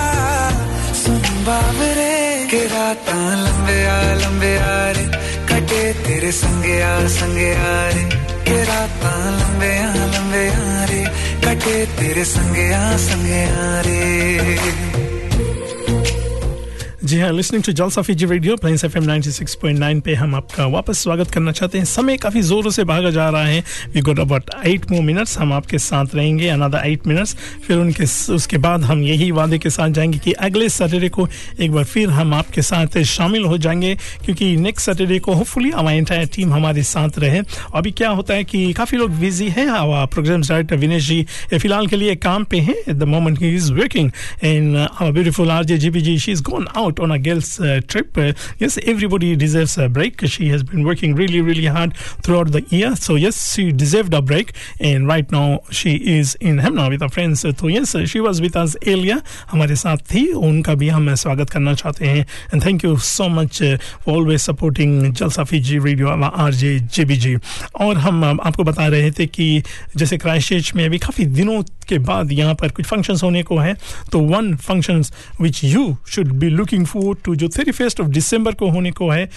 सुन बावरे. के राता लंबे आ लंबे आरे कटे तेरे संगे आ संगे आरे. के राता लंबे आ लंबे आरे कटे तेरे संगे आ संगे आरे. जी हाँ, listening to Jalsa Fiji radio Plains FM ninety six point nine पे हम आपका वापस स्वागत करना चाहते हैं. समय काफ़ी ज़ोरों से भागा जा रहा है. We got about eight more minutes, हम आपके साथ रहेंगे अनदर एट मिनट्स. फिर उनके उसके बाद हम यही वादे के साथ जाएंगे कि अगले सैटरडे को एक बार फिर हम आपके साथ शामिल हो जाएंगे, क्योंकि नेक्स्ट सैटरडे को होपफुली हमारी एंटायर टीम हमारे साथ रहे. अभी क्या होता है कि काफ़ी लोग बिजी हैं. आवर प्रोग्राम डायरेक्टर विनेश जी फिलहाल के लिए काम पे हैं, at the moment he is working. And our beautiful R J G B ji, she is gone out on a girls' uh, trip. Uh, yes, everybody deserves a break. She has been working really, really hard throughout the year. So, yes, she deserved a break. And right now, she is in Hamna with her friends. So, yes, she was with us earlier. हमारे साथ थी, उनका भी हम स्वागत करना चाहते हैं. And thank you so much uh, for always supporting Jalsa Fiji Radio RJ JBG. और हम आपको बता रहे थे कि जैसे क्राइस्टचर्च में अभी काफ़ी दिनों के बाद यहाँ पर कुछ फंक्शंस होने को हैं. तो one functions which you should be looking for to जो थर्टी फर्स्ट ऑफ डिसम्बर को होने को है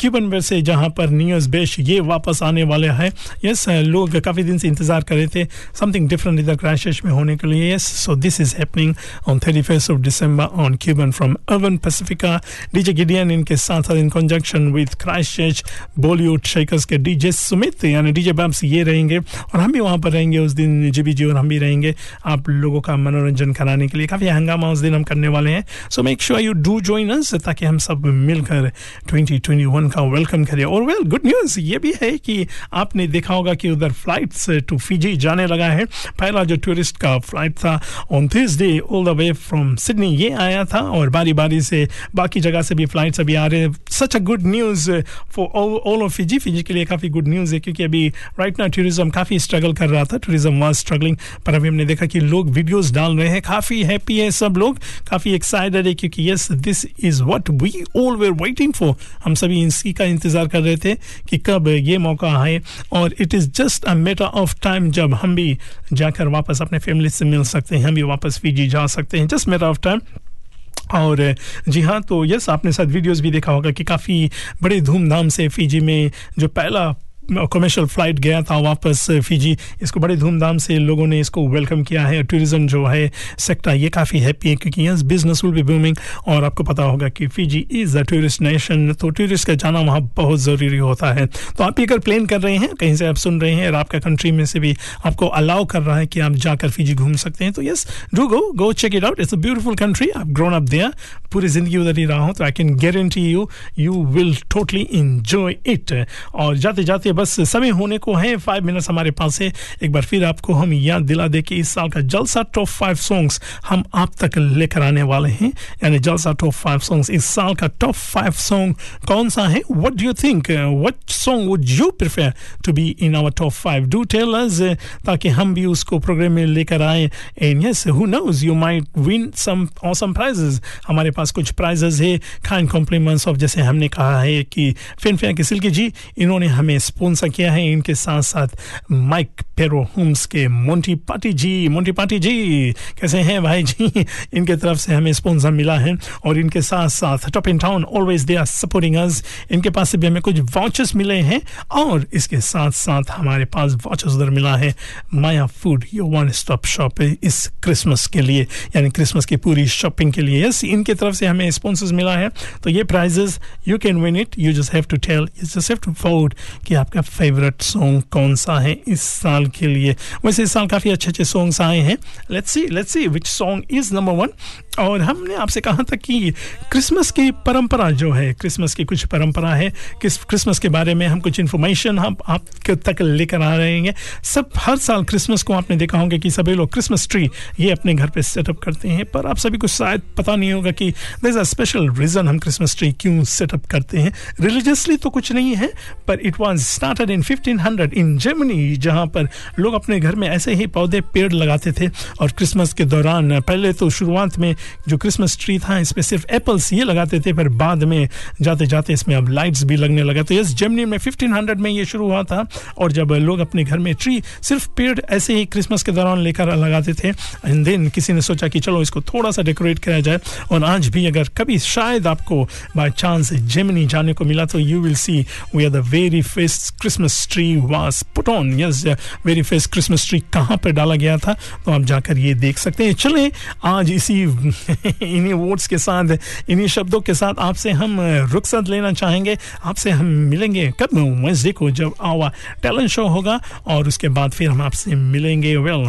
क्यूबन वेल से, जहाँ पर न्यू ईयर्स बेश ये वापस आने वाले हैं. यस, लोग काफ़ी दिन से इंतज़ार कर रहे थे समथिंग डिफरेंट इधर क्राइस्टचर्च में होने के लिए. Yes, so this is happening on thirty first of December on Cuban from urban Pacifica. DJ Gideon इनके साथ साथ in conjunction with Christchurch Bollywood shakers के डीजे सुमित यानी डीजे बम्स ये रहेंगे और हम भी वहाँ पर रहेंगे उस दिन. जेबीजी और हम भी रहेंगे आप लोगों का मनोरंजन कराने के लिए. काफ़ी हंगामा उस दिन हम करने वाले हैं. So make sure you do join us ताकि हम सब मिलकर ट्वेंटी ट्वेंटी वन का वेलकम करें. और वेल गुड न्यूज़ ये भी है कि आपने देखा होगा कि उधर फ्लाइट्स टू फिजी जाने लगा है. पहला जो टूरिस्ट का फ्लाइट था on Thursday all the way from Sydney ये आया था और बारी बारी से बाकी जगह से भी फ्लाइट्स अभी आ रहे हैं. Such a good news for all of Fiji. Fiji के लिए काफ़ी गुड न्यूज़ है क्योंकि अभी राइट नाउ टूरिज़्म काफ़ी स्ट्रगल कर रहा था. टूरिज़्म वाज स्ट्रगलिंग पर अभी हमने देखा कि लोग वीडियोज़ डाल रहे हैं. काफ़ी हैप्पी है सब लोग, काफ़ी एक्साइटेड है क्योंकि yes this is what we all were waiting for. हम सभी इसी का इंतज़ार कर रहे थे कि कब ये मौका आए और it is just a matter of time जब हम भी जाकर वापस अपने फैमिली से मिल सकते हैं, हम भी वापस फिजी जा सकते हैं. Just matter of time. और जी हाँ, तो यस आपने साथ वीडियोस भी देखा होगा कि काफ़ी बड़े धूमधाम से फिजी में जो पहला कमर्शियल फ़्लाइट गया था वापस फिजी, इसको बड़े धूमधाम से लोगों ने इसको वेलकम किया है. टूरिज़्म जो है सेक्टर ये काफ़ी हैप्पी है क्योंकि yes business will be booming. और आपको पता होगा कि Fiji is a tourist nation, तो टूरिस्ट का जाना वहाँ बहुत ज़रूरी होता है. तो आप ये अगर प्लान कर रहे हैं, कहीं से आप सुन रहे हैं और आपका कंट्री में से भी आपको अलाउ कर रहा है कि आप जाकर फिजी घूम सकते हैं, तो yes do go go check it out. It's a beautiful country. आप ग्रोन अप दिया पूरी ज़िंदगी उधर ही रहा हूँ तो I can guarantee you you will totally enjoy it. और जाते जाते बस समय होने को है, फाइव मिनट्स हमारे पास है. एक बार फिर आपको हम याद दिला दे कि इस साल का जलसा टॉप फाइव सॉन्ग्स हम आप तक लेकर आने वाले हैं. यानी जलसा टॉप फाइव सॉन्ग्स, इस साल का टॉप फाइव सॉन्ग कौन सा है? What do you think, what song would you prefer to be in our top five? Do tell us ताकि हम भी उसको प्रोग्राम में लेकर आए. And yes, who knows, you might win some awesome prizes. हमारे पास कुछ प्राइजेस है काइंड कॉम्प्लीमेंट्स ऑफ, जैसे हमने कहा है कि फिल्म फेयर के सिल्की जी इन्होंने हमें स्पॉन्सर किया है. इनके साथ साथ माइक पेरो होम्स के Monty party ji. Monty party ji कैसे हैं भाई जी? इनके तरफ से हमें स्पॉन्सर मिला है. और इनके साथ साथ top in town, always they are supporting us. इनके पास से भी हमें कुछ वाउचर्स मिले हैं. और इसके साथ साथ हमारे पास वाउचर्स उधर मिला है माया फूड, यो वन स्टॉप शॉप है इस क्रिसमस के लिए, यानी क्रिसमस की पूरी शॉपिंग के लिए. यस, इनके तरफ से हमें स्पॉन्सर्स मिला है. तो ये prizes you can win it, you just have to tell, you just have to vote कि आपका फेवरेट सॉन्ग कौन सा है इस साल के लिए. वैसे इस साल काफ़ी अच्छे अच्छे सॉन्ग्स आए हैं. Let's see let's see which song is number one. और हमने आपसे कहा था कि क्रिसमस की परंपरा जो है, क्रिसमस की कुछ परंपरा है, किस क्रिसमस के बारे में हम कुछ इन्फॉर्मेशन हम आप तक लेकर आ रहे हैं. सब हर साल क्रिसमस को आपने देखा होगा कि सभी लोग क्रिसमस ट्री ये अपने घर पे सेटअप करते हैं. पर आप सभी को शायद पता नहीं होगा कि there is a special reason हम क्रिसमस ट्री क्यों सेटअप करते हैं. रिलीजियसली तो कुछ नहीं है पर it was started in fifteen hundred in Germany, जहाँ पर लोग अपने घर में ऐसे ही पौधे पेड़ लगाते थे. और क्रिसमस के दौरान पहले तो शुरुआत में जो क्रिसमस ट्री था इस पर सिर्फ एप्पल्स ये लगाते थे, पर बाद में जाते जाते इसमें अब लाइट्स भी लगने लगा. तो यस, जर्मनी में फिफ्टीन हंड्रेड में ये शुरू हुआ था. और जब लोग अपने घर में ट्री सिर्फ पेड़ ऐसे ही क्रिसमस के दौरान लेकर लगाते थे, एंड देन किसी ने सोचा कि चलो इसको थोड़ा सा डेकोरेट किया जाए. और आज भी अगर कभी शायद आपको बाई चांस जर्मनी जाने को मिला तो you will see we are the very first Christmas tree was put on. Yes, very first Christmas tree कहाँ पर डाला गया था, तो आप जाकर ये देख सकते हैं. चलें आज इसी इन्हीं वर्ड्स के साथ, इन्हीं शब्दों के साथ आपसे हम रुखसत लेना चाहेंगे. आपसे हम मिलेंगे कब? वेडनेसडे को, जब आवा टैलेंट शो होगा. और उसके बाद फिर हम आपसे मिलेंगे वेल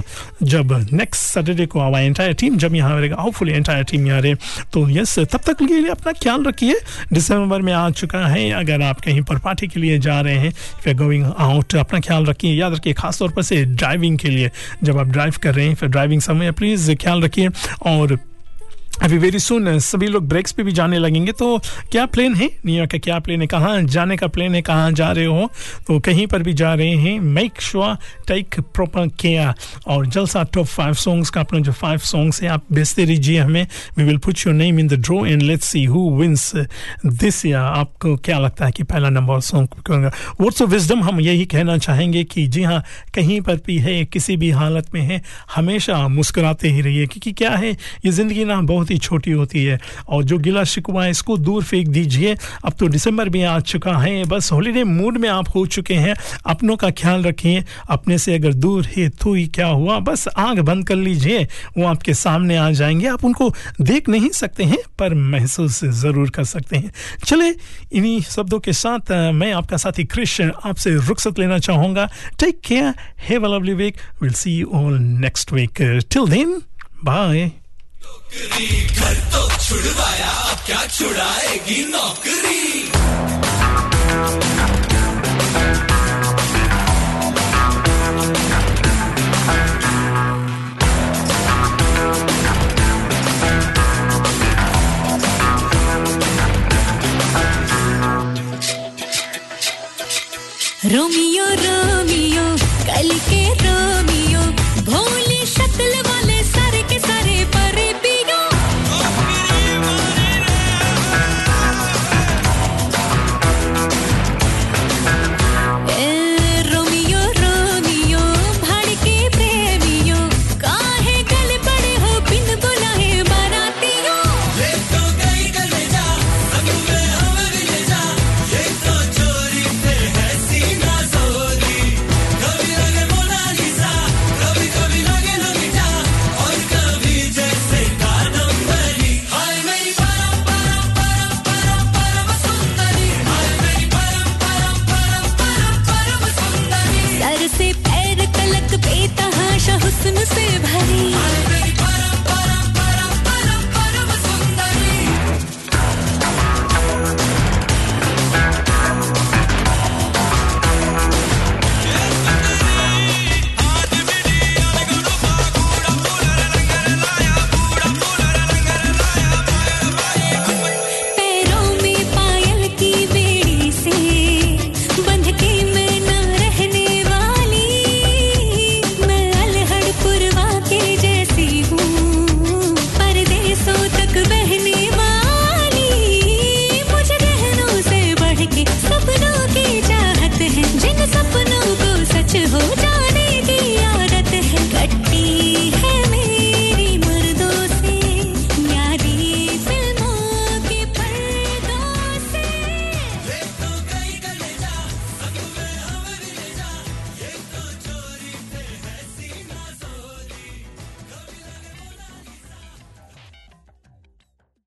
जब नेक्स्ट सैटरडे को आवा एंटायर टीम जब यहाँ रहेगा, होपफुली एंटायर टीम यहाँ रहे. तो यस, तब तक के लिए अपना ख्याल रखिए. दिसंबर में आ चुका है. अगर आप कहीं पर पार्टी के लिए जा रहे हैं, फिर गोइंग आउट, अपना ख्याल रखिए. याद रखिए खासतौर पर से ड्राइविंग के लिए, जब आप ड्राइव कर रहे हैं फिर ड्राइविंग समय प्लीज़ ख्याल रखिए. और अभी वेरी सुन सभी लोग ब्रेक्स पे भी जाने लगेंगे। तो क्या प्लान है न्यूयॉर्क का, क्या प्लान है, कहाँ जाने का प्लान है, कहाँ जा रहे हो? तो कहीं पर भी जा रहे हैं make sure take proper care. और जलसा टॉप फाइव सॉन्ग्स का अपना जो फाइव सॉन्ग्स है आप भेजते रहिए हमें। We will put your name in the draw and let's see who wins this year. आपको क्या लगता है कि पहला number song? Words of wisdom हम यही कहना चाहेंगे कि जी हाँ, कहीं पर भी है, किसी भी हालत में है, हमेशा मुस्कुराते ही रहिए, क्योंकि क्या है ये ज़िंदगी ना बहुत छोटी होती है। और जो गिला शिकवा है इसको दूर फेंक दीजिए। अब तो दिसंबर भी आ चुका है, बस हॉलीडे मूड में आप हो चुके हैं। अपनों का ख्याल रखिए, अपने से अगर दूर है तो ही क्या हुआ, बस आंख बंद कर लीजिए, वो आपके सामने आ जाएंगे। आप उनको देख नहीं सकते हैं पर महसूस ज़रूर कर सकते हैं। चले इन्हीं शब्दों के साथ मैं आपका साथी कृष्ण आपसे रुखसत लेना चाहूँगा। Take care, have a lovely week, will see you all next week. Till then bye. नौकरी घर तो छुड़वाया, अब क्या छुड़ाएगी नौकरी। रोमियो रोमियो कल के रोमियो